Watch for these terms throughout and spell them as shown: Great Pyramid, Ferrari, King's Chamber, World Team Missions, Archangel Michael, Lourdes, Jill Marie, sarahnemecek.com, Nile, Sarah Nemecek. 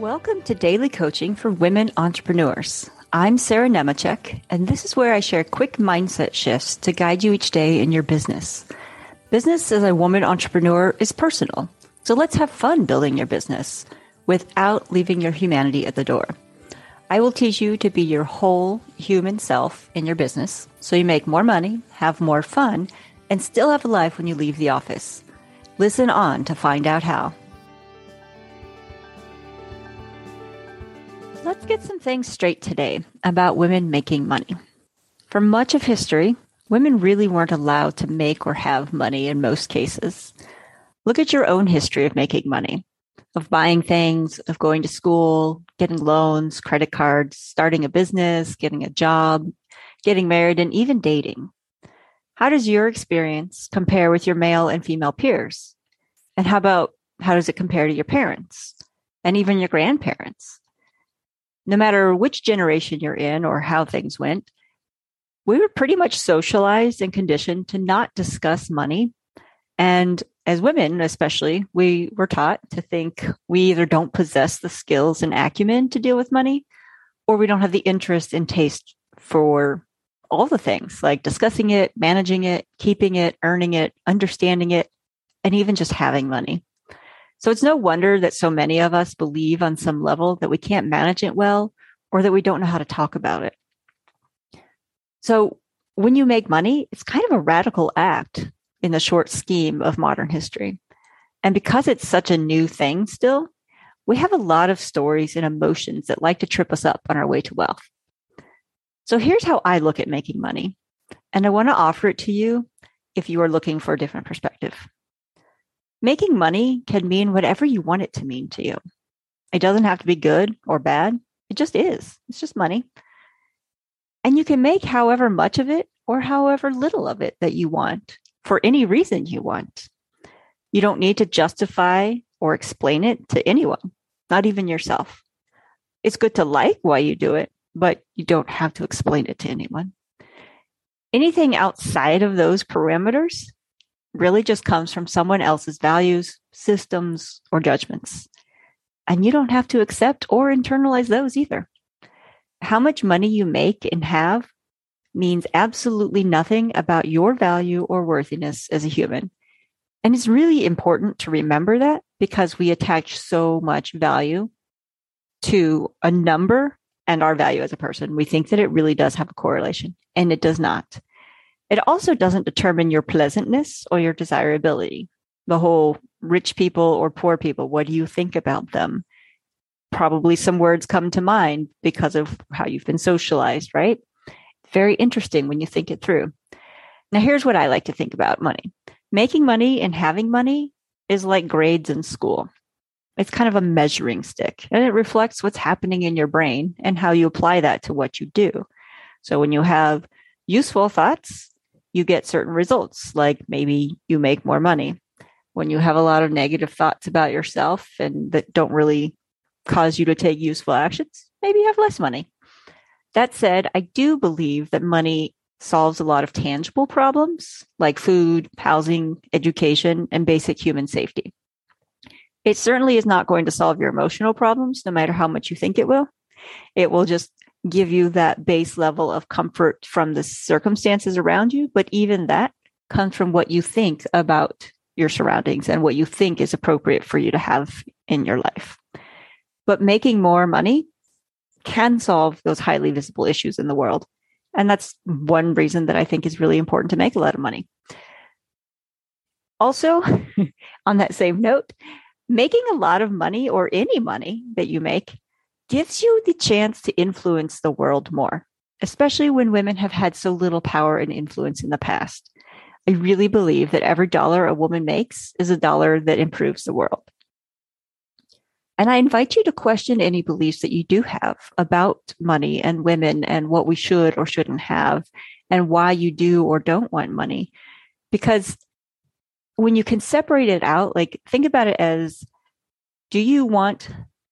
Welcome to Daily Coaching for Women Entrepreneurs. I'm Sarah Nemecek, and this is where I share quick mindset shifts to guide you each day in your business. Business as a woman entrepreneur is personal, so let's have fun building your business without leaving your humanity at the door. I will teach you to be your whole human self in your business so you make more money, have more fun, and still have a life when you leave the office. Listen on to find out how. Let's get some things straight today about women making money. For much of history, women really weren't allowed to make or have money in most cases. Look at your own history of making money, of buying things, of going to school, getting loans, credit cards, starting a business, getting a job, getting married, and even dating. How does your experience compare with your male and female peers? And how does it compare to your parents and even your grandparents? No matter which generation you're in or how things went, we were pretty much socialized and conditioned to not discuss money. And as women, especially, we were taught to think we either don't possess the skills and acumen to deal with money, or we don't have the interest and taste for all the things like discussing it, managing it, keeping it, earning it, understanding it, and even just having money. So it's no wonder that so many of us believe on some level that we can't manage it well, or that we don't know how to talk about it. So when you make money, it's kind of a radical act in the short scheme of modern history. And because it's such a new thing still, we have a lot of stories and emotions that like to trip us up on our way to wealth. So here's how I look at making money. And I want to offer it to you if you are looking for a different perspective. Making money can mean whatever you want it to mean to you. It doesn't have to be good or bad. It just is. It's just money. And you can make however much of it or however little of it that you want for any reason you want. You don't need to justify or explain it to anyone, not even yourself. It's good to like why you do it, but you don't have to explain it to anyone. Anything outside of those parameters really just comes from someone else's values, systems, or judgments. And you don't have to accept or internalize those either. How much money you make and have means absolutely nothing about your value or worthiness as a human. And it's really important to remember that because we attach so much value to a number and our value as a person. We think that it really does have a correlation, and it does not. It also doesn't determine your pleasantness or your desirability. The whole rich people or poor people, what do you think about them? Probably some words come to mind because of how you've been socialized, right? Very interesting when you think it through. Now, here's what I like to think about money. Making money and having money is like grades in school. It's kind of a measuring stick, and it reflects what's happening in your brain and how you apply that to what you do. So when you have useful thoughts, you get certain results, like maybe you make more money. When you have a lot of negative thoughts about yourself and that don't really cause you to take useful actions, maybe you have less money. That said, I do believe that money solves a lot of tangible problems like food, housing, education, and basic human safety. It certainly is not going to solve your emotional problems, no matter how much you think it will. It will just give you that base level of comfort from the circumstances around you. But even that comes from what you think about your surroundings and what you think is appropriate for you to have in your life. But making more money can solve those highly visible issues in the world. And that's one reason that I think is really important to make a lot of money. Also, on that same note, making a lot of money or any money that you make gives you the chance to influence the world more, especially when women have had so little power and influence in the past. I really believe that every dollar a woman makes is a dollar that improves the world. And I invite you to question any beliefs that you do have about money and women and what we should or shouldn't have and why you do or don't want money. Because when you can separate it out, like think about it as, do you want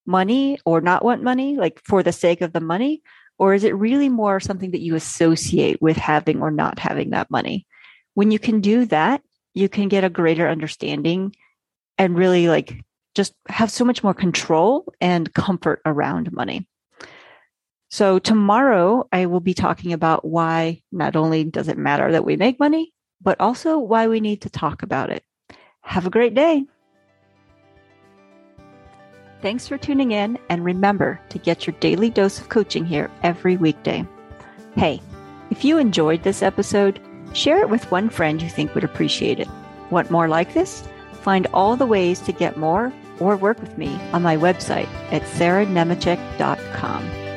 money or not want money, like for the sake of the money? Or is it really more something that you associate with having or not having that money? When you can do that, you can get a greater understanding and really like just have so much more control and comfort around money. So tomorrow I will be talking about why not only does it matter that we make money, but also why we need to talk about it. Have a great day. Thanks for tuning in, and remember to get your daily dose of coaching here every weekday. Hey, if you enjoyed this episode, share it with one friend you think would appreciate it. Want more like this? Find all the ways to get more or work with me on my website at sarahnemecek.com.